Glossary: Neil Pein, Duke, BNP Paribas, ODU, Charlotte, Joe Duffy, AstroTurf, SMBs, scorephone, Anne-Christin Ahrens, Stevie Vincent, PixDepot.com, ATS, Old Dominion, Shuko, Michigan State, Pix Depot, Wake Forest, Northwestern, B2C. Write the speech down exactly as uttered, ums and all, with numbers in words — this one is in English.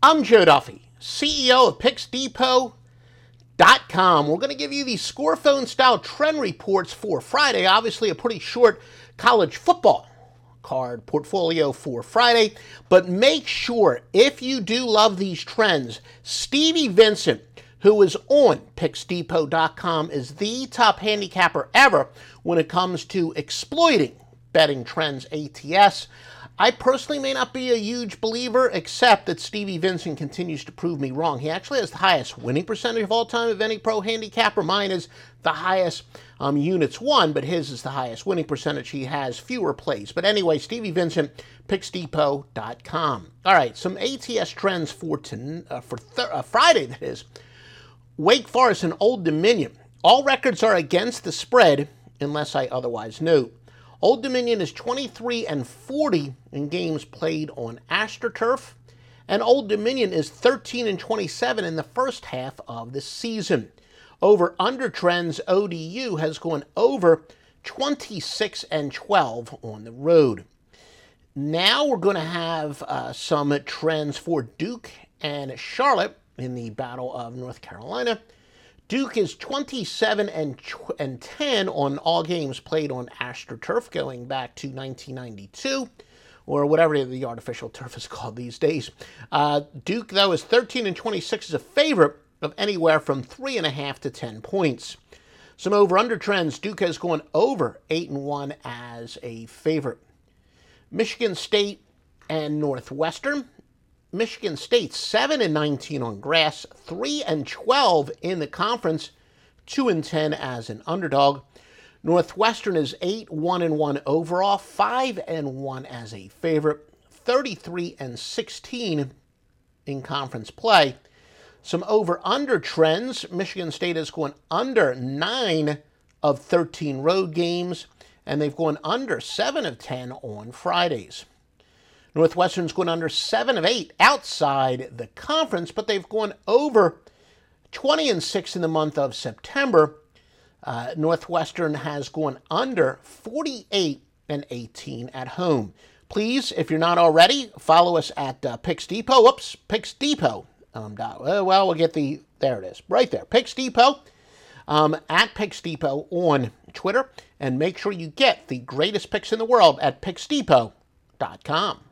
I'm Joe Duffy, C E O of Pix Depot dot com. We're going to give you these scorephone style trend reports for Friday. Obviously, a pretty short college football card portfolio for Friday. But make sure, if you do love these trends, Stevie Vincent, who is on Pix Depot dot com, is the top handicapper ever when it comes to exploiting betting trends A T S. I personally may not be a huge believer, except that Stevie Vincent continues to prove me wrong. He actually has the highest winning percentage of all time of any pro handicapper. Mine is the highest um, units won, but his is the highest winning percentage. He has fewer plays. But anyway, Stevie Vincent, Pix Depot dot com. All right, some A T S trends for, ten, uh, for th- uh, Friday, that is. Wake Forest and Old Dominion. All records are against the spread, unless I otherwise note. Old Dominion is twenty-three and forty in games played on AstroTurf, and Old Dominion is thirteen and twenty-seven in the first half of the season. Over under trends, O D U has gone over twenty-six and twelve on the road. Now we're going to have uh, some trends for Duke and Charlotte in the Battle of North Carolina. Duke is twenty-seven and ten on all games played on AstroTurf, going back to nineteen ninety-two, or whatever the artificial turf is called these days. Uh, Duke, though, is thirteen and twenty-six, is a favorite of anywhere from three and a half to ten points. Some over/under trends: Duke has gone over eight and one as a favorite. Michigan State and Northwestern. Michigan State, seven and nineteen on grass, three and twelve in the conference, two and ten as an underdog. Northwestern is eight, one and one overall, five and one as a favorite, thirty-three and sixteen in conference play. Some over-under trends: Michigan State has gone under nine of thirteen road games, and they've gone under seven of ten on Fridays. Northwestern's gone under seven of eight outside the conference, but they've gone over twenty and six in the month of September. Uh, Northwestern has gone under forty-eight and eighteen at home. Please, if you're not already, follow us at uh, Pix Depot. Whoops, Pix Depot. Um, dot, well, we'll get the, there it is, right there, Pix Depot. Um, at Pix Depot on Twitter. And make sure you get the greatest picks in the world at Pix Depot dot com.